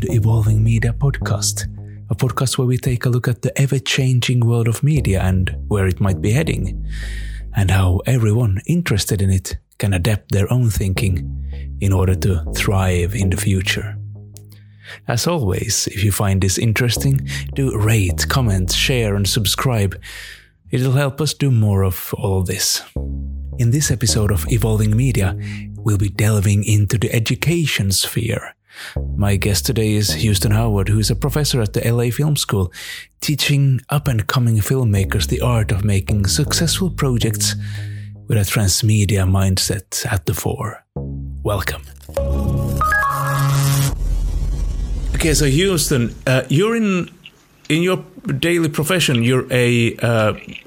to the Evolving Media podcast, a podcast where we take a look at the ever-changing world of media and where it might be heading, and how everyone interested in it can adapt their own thinking in order to thrive in the future. As always, if you find this interesting, do rate, comment, share and subscribe. It'll help us do more of all this. In this episode of Evolving Media, we'll be delving into the education sphere. My guest today is Houston Howard, who is a professor at the LA Film School, teaching up-and-coming filmmakers the art of making successful projects with a transmedia mindset at the fore. Welcome. Okay, so Houston, you're in your daily profession, you're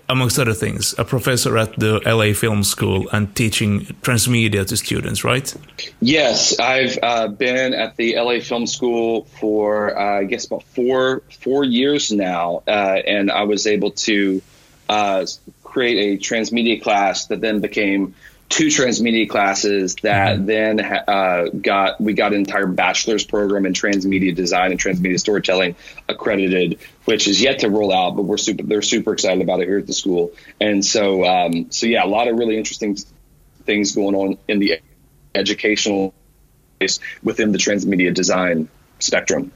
amongst other things, a professor at the LA Film School and teaching transmedia to students, right? Yes, I've been at the LA Film School for, I guess, about four years now. And I was able to create a transmedia class that then became two transmedia classes that then we got an entire bachelor's program in transmedia design and transmedia storytelling accredited, which is yet to roll out, but they're super excited about it here at the school. And so, a lot of really interesting things going on in the educational space within the transmedia design spectrum.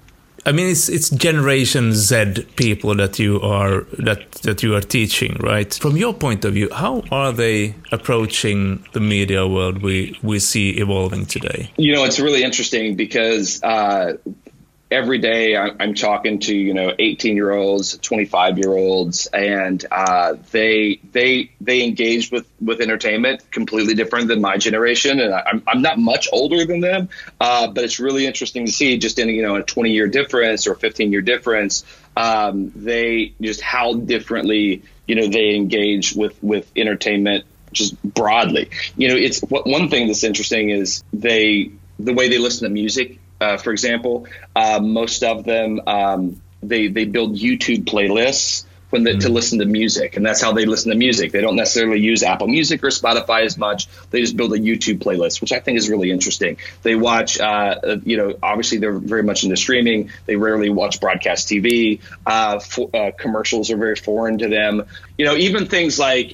I mean, it's Generation Z people that you are that you are teaching, right? From your point of view, how are they approaching the media world we see evolving today? You know, it's really interesting because every day I'm talking to 18-year-olds, 25-year-olds, and they engage with entertainment completely different than my generation, and I'm not much older than them, but it's really interesting to see just in a 20-year difference or 15-year difference, they just how differently they engage with entertainment just broadly. It's one thing that's interesting is the way they listen to music. For example, most of them, they build YouTube playlists to listen to music, and that's how they listen to music. They don't necessarily use Apple Music or Spotify as much. They just build a YouTube playlist, which I think is really interesting. They watch, obviously they're very much into streaming. They rarely watch broadcast TV. Commercials are very foreign to them. Even things like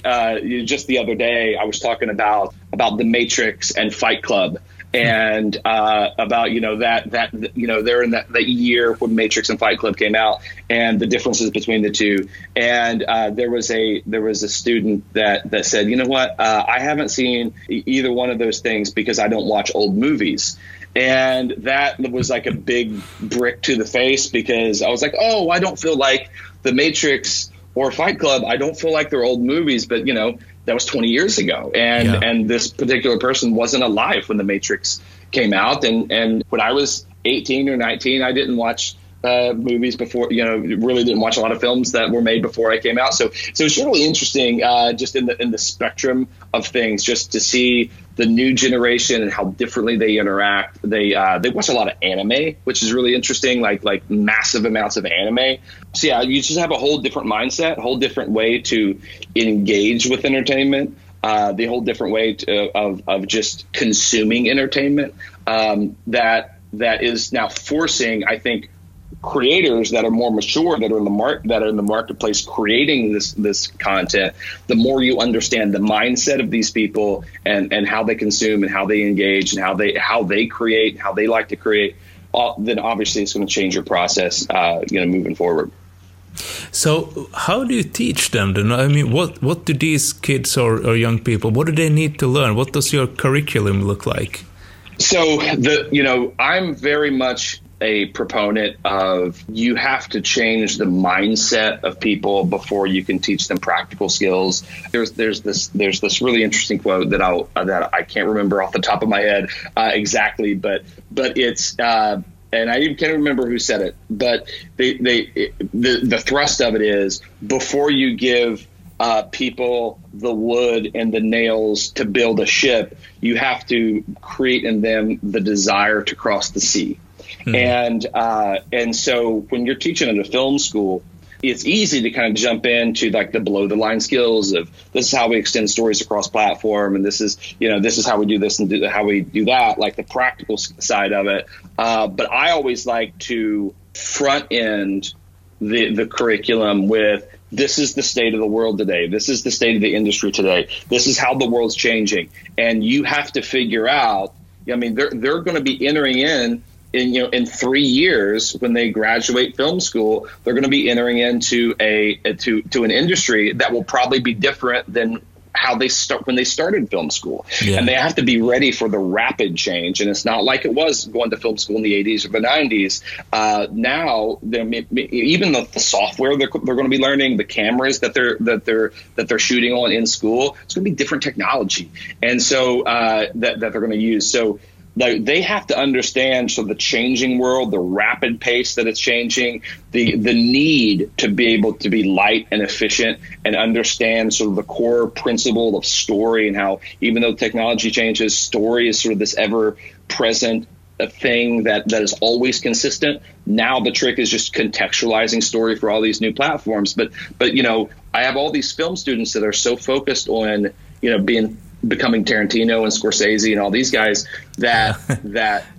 just the other day I was talking about The Matrix and Fight Club. And about that they're in that year when Matrix and Fight Club came out, and the differences between the two. And there was a student that said, you know what, I haven't seen either one of those things because I don't watch old movies. And that was like a big brick to the face because I was like, oh, I don't feel like The Matrix or Fight Club. I don't feel like they're old movies, but that was 20 years ago. And and this particular person wasn't alive when The Matrix came out. And when I was 18 or 19, I didn't watch movies before, really didn't watch a lot of films that were made before I came out. So it's really interesting just in the spectrum of things, just to see the new generation and how differently they interact. They watch a lot of anime, which is really interesting, like massive amounts of anime. So yeah, you just have a whole different mindset, whole different way to engage with entertainment. The whole different way of just consuming entertainment that is now forcing, I think, creators that are more mature, that are in the marketplace creating this content. The more you understand the mindset of these people and how they consume and how they engage and how they create, how they like to create, then obviously it's going to change your process, moving forward. So how do you teach them? I mean, what do these kids or young people, what do they need to learn? What does your curriculum look like? So I'm very much a proponent of you have to change the mindset of people before you can teach them practical skills. There's this really interesting quote that I can't remember off the top of my head exactly, but it's and I even can't remember who said it, but the thrust of it is before you give people the wood and the nails to build a ship, you have to create in them the desire to cross the sea. Mm-hmm. And so when you're teaching at a film school, it's easy to kind of jump into like the below the line skills of this is how we extend stories across platform. And this is, you know, this is how we do this and do how we do that, like the practical side of it. But I always like to front end the curriculum with, this is the state of the world today. This is the state of the industry today. This is how the world's changing. And you have to figure out, I mean, they're going to be entering in 3 years when they graduate film school, they're going to be entering into an industry that will probably be different than how they start when they started film school. Yeah. And they have to be ready for the rapid change. And it's not like it was going to film school in the 80s or the 90s. Now, even the software they're going to be learning, the cameras that they're shooting on in school, it's going to be different technology. And so that they're going to use. So they have to understand the changing world, the rapid pace that it's changing, the need to be able to be light and efficient and understand the core principle of story and how even though technology changes, story is this ever-present thing that is always consistent. Now the trick is just contextualizing story for all these new platforms. But I have all these film students that are so focused on becoming Tarantino and Scorsese and all these guys that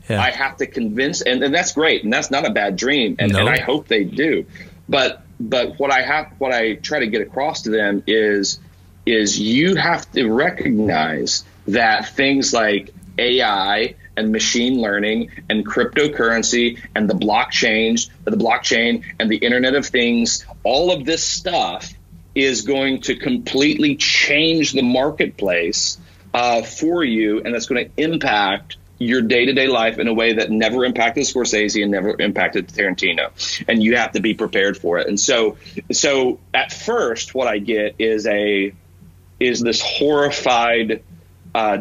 I have to convince, and that's great, and that's not a bad dream, and I hope they do. But what I try to get across to them is you have to recognize that things like AI and machine learning and cryptocurrency and the blockchain and the Internet of Things, all of this stuff is going to completely change the marketplace for you, and that's going to impact your day-to-day life in a way that never impacted Scorsese and never impacted Tarantino, and you have to be prepared for it. And so at first, what I get is this horrified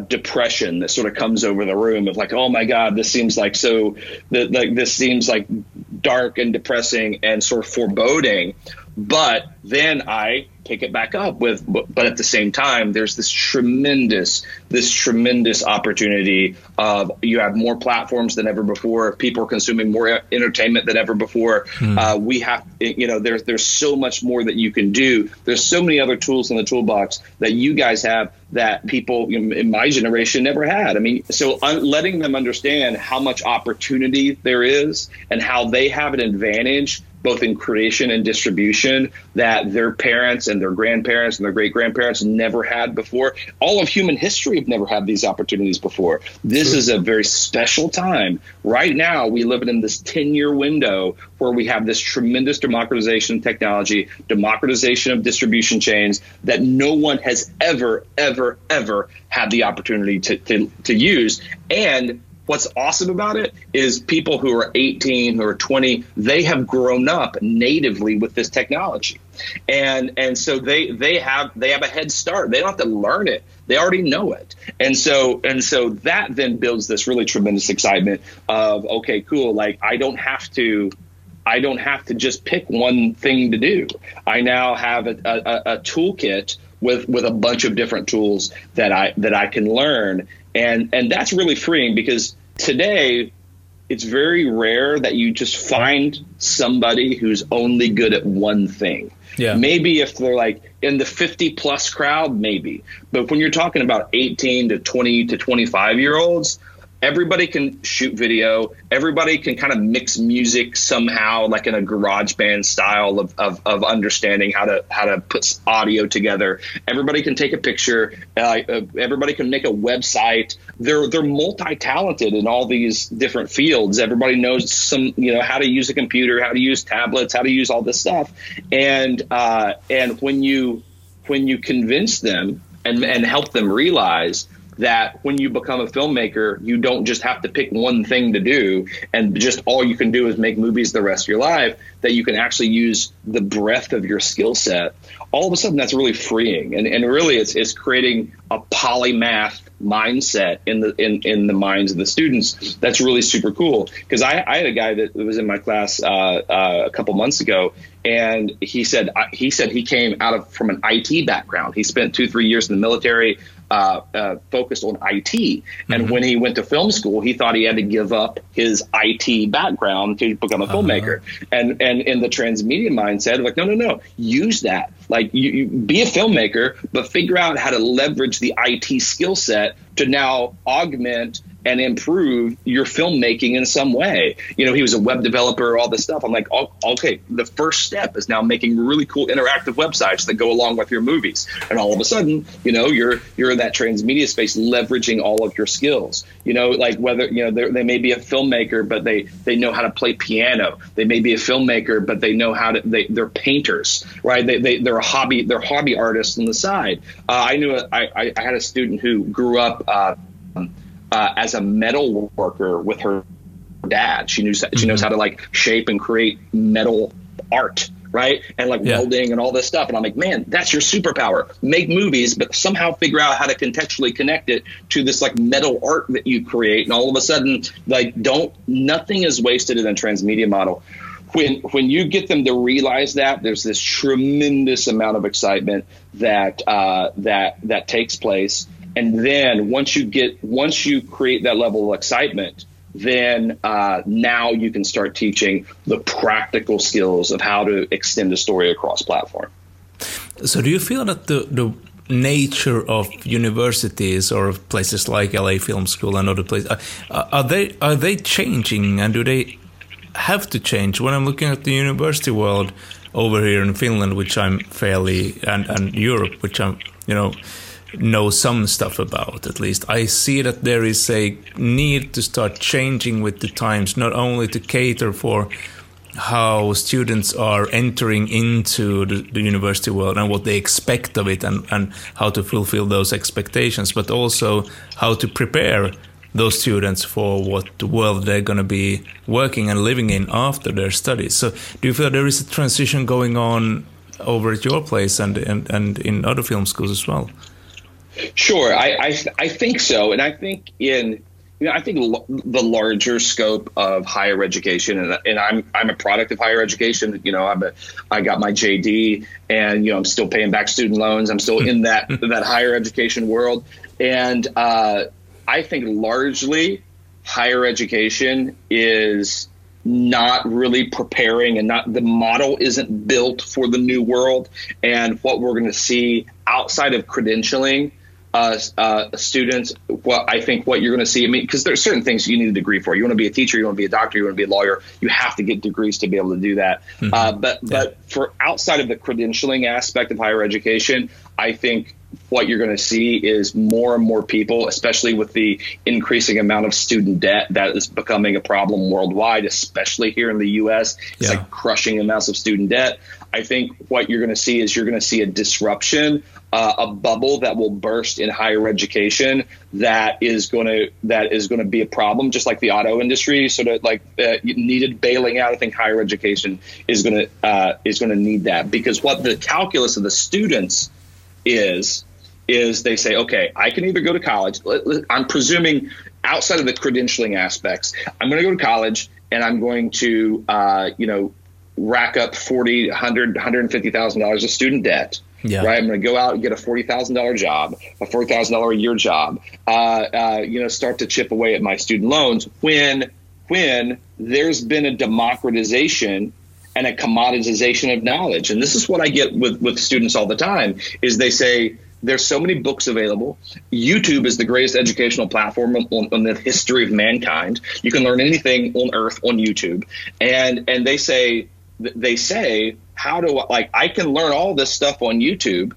depression that comes over the room of like, oh my God, this seems like this seems like dark and depressing and foreboding. But then I pick it back up but at the same time, there's this tremendous opportunity of you have more platforms than ever before. People are consuming more entertainment than ever before. We have, there's so much more that you can do. There's so many other tools in the toolbox that you guys have that people in my generation never had. I mean, so letting them understand how much opportunity there is and how they have an advantage both in creation and distribution that their parents and their grandparents and their great-grandparents never had before. All of human history have never had these opportunities before. This is a very special time. Right now, we live in this 10-year window where we have this tremendous democratization of technology, democratization of distribution chains that no one has ever, ever, ever had the opportunity to use. And what's awesome about it is people who are 18 or 20, they have grown up natively with this technology. And so they have a head start. They don't have to learn it. They already know it. And so that then builds this really tremendous excitement of, okay, cool. Like I don't have to just pick one thing to do. I now have a toolkit with a bunch of different tools that I can learn. And that's really freeing, because today it's very rare that you just find somebody who's only good at one thing. Yeah. Maybe if they're like in the 50 plus crowd, maybe. But when you're talking about 18 to 20 to 25 year olds, everybody can shoot video. Everybody can kind of mix music somehow, like in a garage band style of understanding how to put audio together. Everybody can take a picture. Everybody can make a website. They're multi-talented in all these different fields. Everybody knows how to use a computer, how to use tablets, how to use all this stuff. And when you convince them and help them realize that when you become a filmmaker, you don't just have to pick one thing to do and just all you can do is make movies the rest of your life, that you can actually use the breadth of your skill set. All of a sudden, that's really freeing. And really, it's creating a polymath mindset in the minds of the students. That's really super cool, because I had a guy that was in my class a couple months ago, and he said he came out from an IT background. He spent 2-3 years in the military, focused on IT. And when he went to film school, he thought he had to give up his IT background to become a filmmaker. And in the transmedia mindset, like, no, use that. Like, you be a filmmaker, but figure out how to leverage the IT skill set to now augment and improve your filmmaking in some way. You know, he was a web developer, all this stuff. I'm like, okay, the first step is now making really cool interactive websites that go along with your movies. And all of a sudden, you know, you're in that transmedia space, leveraging all of your skills. You know, like whether, you know, they may be a filmmaker, but they know how to play piano. They may be a filmmaker, but they know how to, they're painters, right? They're hobby artists on the side. I had a student who grew up, as a metal worker with her dad. She knows how to like shape and create metal art, right? And like welding and all this stuff. And I'm like, man, that's your superpower. Make movies, but somehow figure out how to contextually connect it to this like metal art that you create. And all of a sudden, like, nothing is wasted in a transmedia model. When you get them to realize that, there's this tremendous amount of excitement that takes place. And then once you create that level of excitement, then now you can start teaching the practical skills of how to extend a story across platform. So do you feel that the nature of universities or places like LA Film School and other places, are they changing, and do they have to change? When I'm looking at the university world over here in Finland, which I'm fairly, and Europe, which I'm, you know some stuff about, at least I see that there is a need to start changing with the times, not only to cater for how students are entering into the university world and what they expect of it, and how to fulfill those expectations, but also how to prepare those students for what the world they're going to be working and living in after their studies. So do you feel there is a transition going on over at your place and in other film schools as well? Sure, I think so, and I think the larger scope of higher education, and I'm a product of higher education. You know, I got my JD, and you know, I'm still paying back student loans. I'm still in that higher education world, and I think largely higher education is not really preparing, and not the model isn't built for the new world, and what we're going to see outside of credentialing. Students, I think what you're going to see, I mean, because there's certain things you need a degree for. You want to be a teacher, you want to be a doctor, you want to be a lawyer. You have to get degrees to be able to do that. But for outside of the credentialing aspect of higher education, I think what you're going to see is more and more people, especially with the increasing amount of student debt that is becoming a problem worldwide, especially here in the U.S. It's like crushing amounts of student debt. I think what you're going to see is a disruption, a bubble that will burst in higher education that is going to be a problem, just like the auto industry sort of like needed bailing out. I think higher education is going to need that, because what the calculus of the students is they say, okay, I can either go to college. I'm presuming outside of the credentialing aspects, I'm going to go to college and I'm going to rack up $150,000 of student debt. Yeah. Right. I'm going to go out and get a $40,000 job, a $4,000 a year job, start to chip away at my student loans when there's been a democratization and a commoditization of knowledge. And this is what I get with students all the time, is they say there's so many books available. YouTube is the greatest educational platform on the history of mankind. You can learn anything on earth on YouTube. And they say, how do I, like, I can learn all this stuff on YouTube,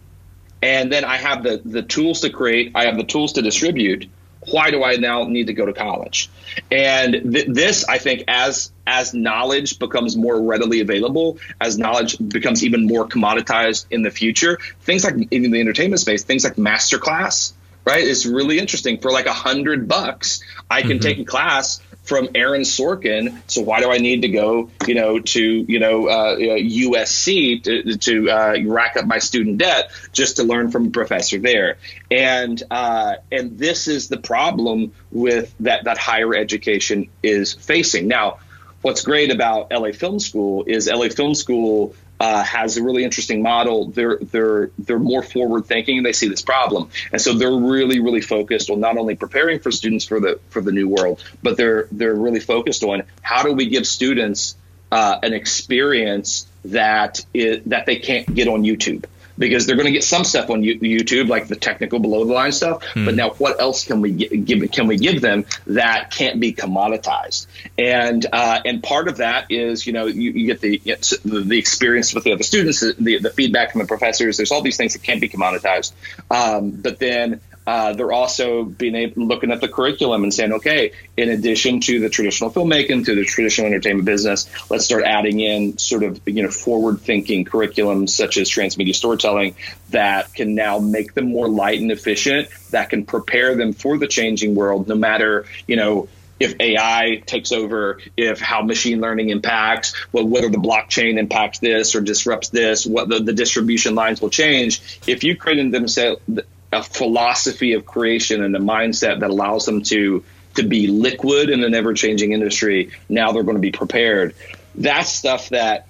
and then I have the tools to create, I have the tools to distribute. Why do I now need to go to college? And this, I think, as knowledge becomes more readily available, as knowledge becomes even more commoditized in the future, things like in the entertainment space, things like MasterClass, right? It's really interesting. For like $100, I can take a class from Aaron Sorkin. So why do I need to go, to USC to rack up my student debt just to learn from a professor there? And this is the problem with that higher education is facing now. What's great about LA Film School is LA Film School has a really interesting model. They're more forward thinking, and they see this problem, and so they're really focused on not only preparing for students for the new world, but they're really focused on how do we give students an experience that they can't get on YouTube. Because they're going to get some stuff on YouTube, like the technical below the line stuff. Mm. But now, what else can we give them that can't be commoditized? And part of that is, you get the experience with the other students, the feedback from the professors. There's all these things that can't be commoditized. But then they're also looking at the curriculum and saying, okay, in addition to the traditional filmmaking, to the traditional entertainment business, let's start adding in sort of forward-thinking curriculums such as transmedia storytelling that can now make them more light and efficient, that can prepare them for the changing world, no matter if AI takes over, if how machine learning impacts, whether the blockchain impacts this or disrupts this, what the distribution lines will change. If you create in themselves a philosophy of creation and a mindset that allows them to be liquid in an ever-changing industry, now they're going to be prepared. That's stuff that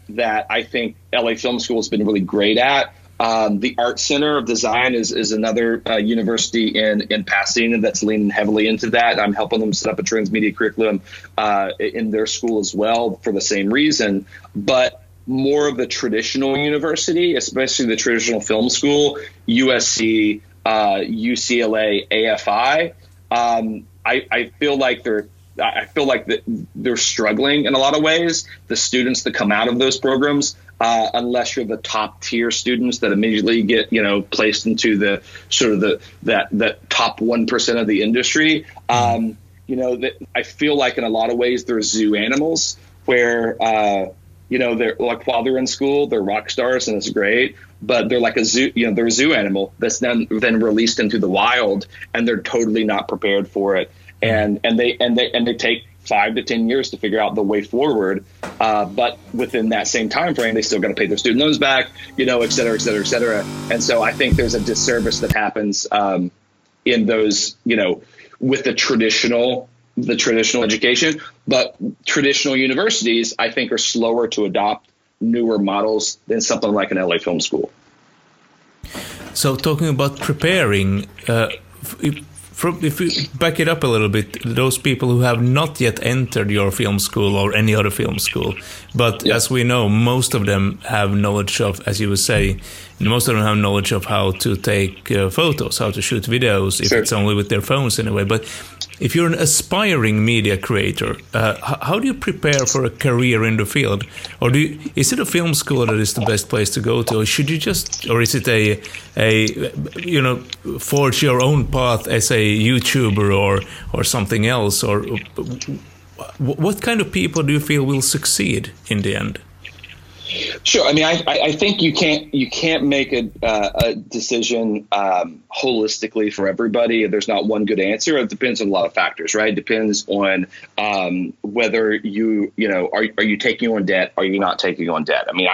I think LA Film School has been really great at. The Art Center of Design is another university in Pasadena that's leaning heavily into that. I'm helping them set up a transmedia curriculum in their school as well for the same reason. But more of the traditional university, especially the traditional film school, USC, UCLA, AFI. I feel like they're struggling in a lot of ways. The students that come out of those programs, unless you're the top tier students that immediately get placed into the sort of that top 1% of the industry, I feel like in a lot of ways they're zoo animals where they're like, while they're in school, they're rock stars and it's great. But they're like a zoo, they're a zoo animal that's then released into the wild, and they're totally not prepared for it. And they take 5 to 10 years to figure out the way forward. But within that same time frame, they still got to pay their student loans back, et cetera, et cetera, et cetera. And so I think there's a disservice that happens in those, with the traditional education. But traditional universities, I think, are slower to adopt newer models than something like an LA Film School. So talking about preparing, if we back it up a little bit, those people who have not yet entered your film school or any other film school, but yeah, as we know, most of them have knowledge of, as you would say, most of them have knowledge of how to take photos, how to shoot videos, if sure, it's only with their phones in a way. But if you're an aspiring media creator, how do you prepare for a career in the field? Or is it a film school that is the best place to go to? Or should you just, or is it a forge your own path as a YouTuber or something else? Or what kind of people do you feel will succeed in the end? Sure. I mean, I think you can't make a decision holistically for everybody. There's not one good answer. It depends on a lot of factors, right? It depends on whether are you taking on debt? Are you not taking on debt? I mean,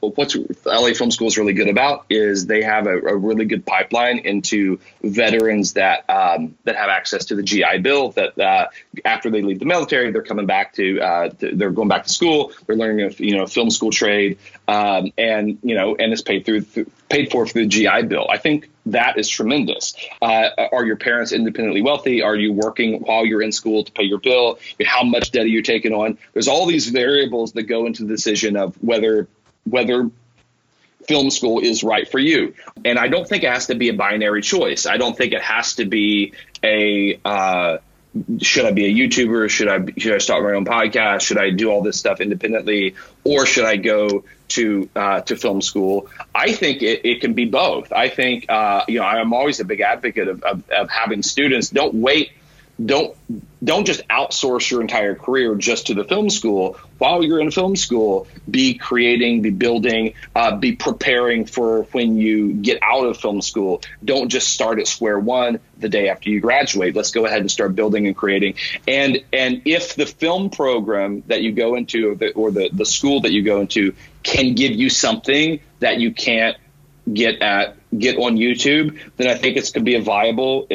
what's LA Film School is really good about is they have a really good pipeline into veterans that have access to the GI Bill. That after they leave the military, they're coming back they're going back to school. They're learning film school trade, and it's paid for through the GI Bill. I think that is tremendous. Are your parents independently wealthy? Are you working while you're in school to pay your bill? How much debt are you taking on? There's all these variables that go into the decision of whether film school is right for you. And I don't think it has to be a binary choice. I don't think it has to be should I be a YouTuber? Should I start my own podcast? Should I do all this stuff independently, or should I go to film school? I think it can be both. I think I'm always a big advocate of having students don't just outsource your entire career just to the film school. While you're in film school, be creating, be building, be preparing for when you get out of film school. Don't just start at square one the day after you graduate. Let's go ahead and start building and creating. And if the film program that you go into or the school that you go into can give you something that you can't get on YouTube, then I think it's a viable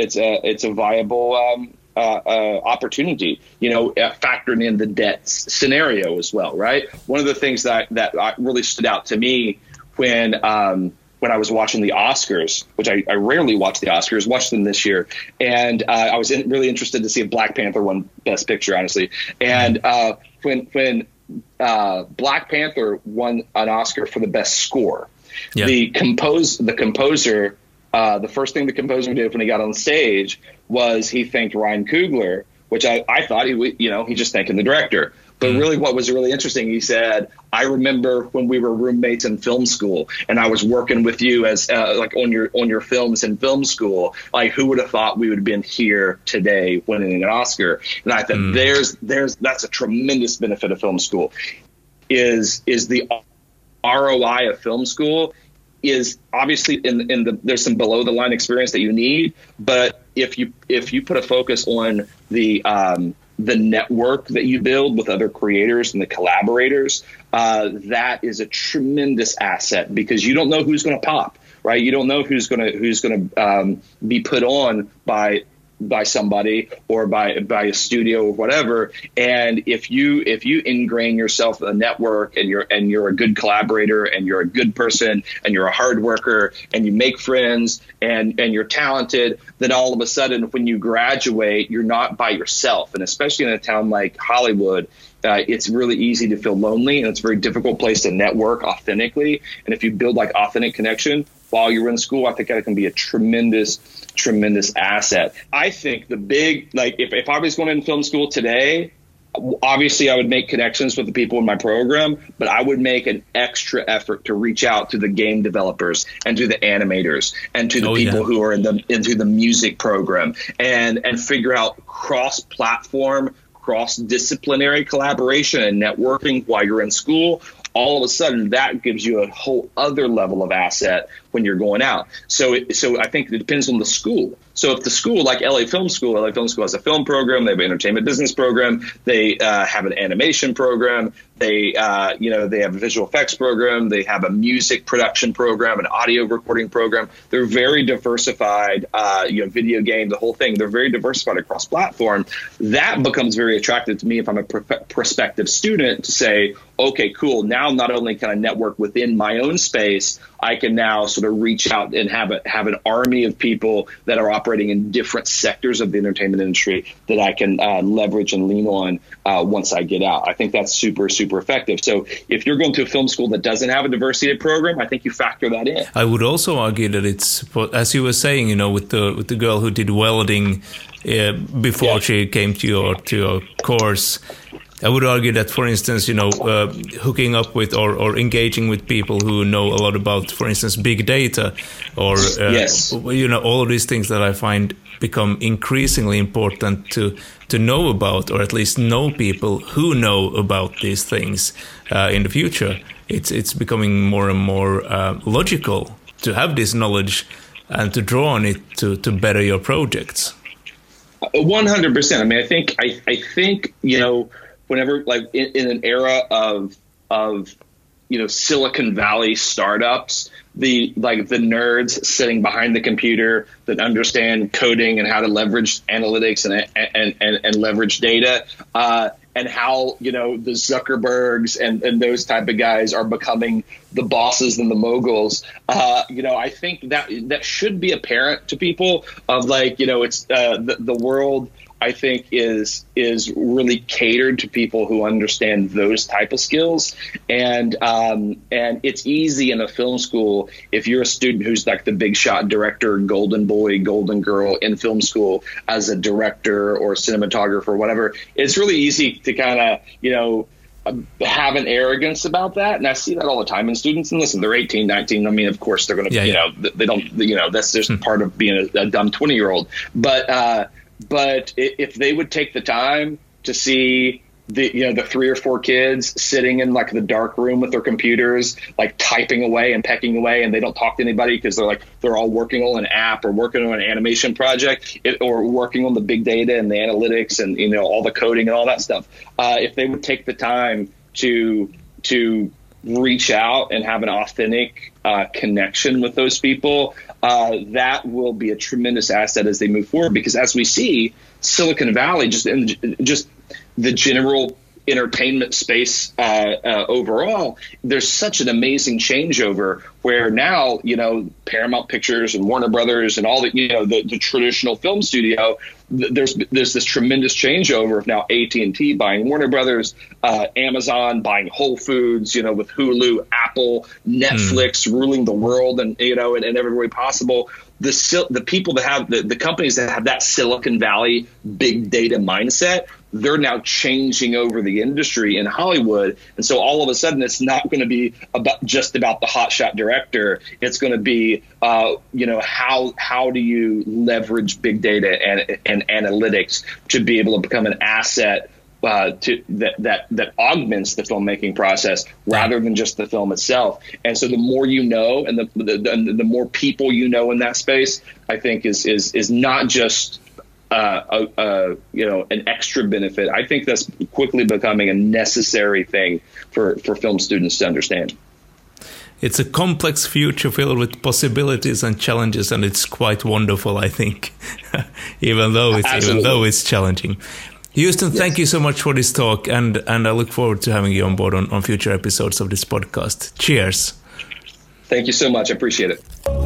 opportunity, you know, factoring in the debt scenario as well, right? One of the things that really stood out to me when I was watching the Oscars, which I rarely watch the Oscars, watched them this year. And I was really interested to see if Black Panther won Best Picture, honestly. And when Black Panther won an Oscar for the best score, yeah. the composer, the first thing the composer did when he got on stage was he thanked Ryan Coogler, which I thought he would, you know, he just thanking the director. But really what was really interesting, he said, I remember when we were roommates in film school and I was working with you as like on your films in film school. Like, who would have thought we would have been here today winning an Oscar? And I thought that's a tremendous benefit of film school is the ROI of film school is obviously in the there's some below the line experience that you need. But if you put a focus on the network that you build with other creators and the collaborators, that is a tremendous asset because you don't know who's going to pop, right? You don't know who's going to be put on by somebody or by a studio or whatever. And if you ingrain yourself in a network and you're a good collaborator and you're a good person and you're a hard worker and you make friends and you're talented, then all of a sudden when you graduate, you're not by yourself. And especially in a town like Hollywood, it's really easy to feel lonely, and it's a very difficult place to network authentically. And if you build like authentic connection while you're in school, I think that can be a tremendous asset. I think the big, like, if I was going in film school today, obviously I would make connections with the people in my program, but I would make an extra effort to reach out to the game developers and to the animators and to the people who are into the music program and figure out cross-platform, cross-disciplinary collaboration and networking while you're in school. All of a sudden, that gives you a whole other level of asset when you're going out. So I think it depends on the school. So if the school, like LA Film School has a film program, they have an entertainment business program, they have an animation program, they they have a visual effects program, they have a music production program, an audio recording program. They're very diversified. Video game, the whole thing. They're very diversified across platform. That becomes very attractive to me if I'm a prospective student to say, okay, cool. Now not only can I network within my own space, I can now sort of reach out and have an army of people that are operating in different sectors of the entertainment industry that I can leverage and lean on once I get out. I think that's super, super effective. So if you're going to a film school that doesn't have a diversity program, I think you factor that in. I would also argue that it's, as you were saying, you know, with the girl who did welding before she came to your course, I would argue that, for instance, you know, hooking up with or engaging with people who know a lot about, for instance, big data or, you know, all of these things that I find become increasingly important to know about, or at least know people who know about these things in the future. It's becoming more and more logical to have this knowledge and to draw on it to better your projects. 100%. I mean, I think, you know, whenever, like, in an era of you know, Silicon Valley startups, the nerds sitting behind the computer that understand coding and how to leverage analytics and leverage data, and how, you know, the Zuckerbergs and those type of guys are becoming the bosses and the moguls. You know, I think that should be apparent to people of, like, you know, it's the world, I think, is really catered to people who understand those type of skills, and it's easy in a film school if you're a student who's like the big shot director, golden boy, golden girl in film school as a director or cinematographer, whatever. It's really easy to kind of, you know, have an arrogance about that, and I see that all the time in students. And listen, they're 18, 19. I mean, of course they're going to, know, they don't, you know, that's just part of being a dumb 20-year-old. But if they would take the time to see the, you know, the 3 or 4 kids sitting in like the dark room with their computers, like typing away and pecking away, and they don't talk to anybody because they're like, they're all working on an app or working on an animation project or working on the big data and the analytics and, you know, all the coding and all that stuff. If they would take the time to reach out and have an authentic connection with those people, that will be a tremendous asset as they move forward. Because as we see, Silicon Valley, just the general entertainment space overall, there's such an amazing changeover where now, you know, Paramount Pictures and Warner Brothers and all the, you know, the traditional film studio, there's this tremendous changeover of now AT&T buying Warner Brothers, Amazon buying Whole Foods, you know, with Hulu, Apple, Netflix ruling the world and, you know, in every way possible. The people that have the companies that have that Silicon Valley big data mindset, they're now changing over the industry in Hollywood. And so all of a sudden, it's not going to be just about the hotshot director. It's going to be, you know, how do you leverage big data and analytics to be able to become an asset that augments the filmmaking process rather than just the film itself. And so the more you know, and the more people you know in that space, I think is not just you know, an extra benefit. I think that's quickly becoming a necessary thing for film students to understand. It's a complex future filled with possibilities and challenges, and it's quite wonderful, I think, even though it's challenging. Houston, thank you so much for this talk, and I look forward to having you on board on future episodes of this podcast. Cheers. Thank you so much. I appreciate it.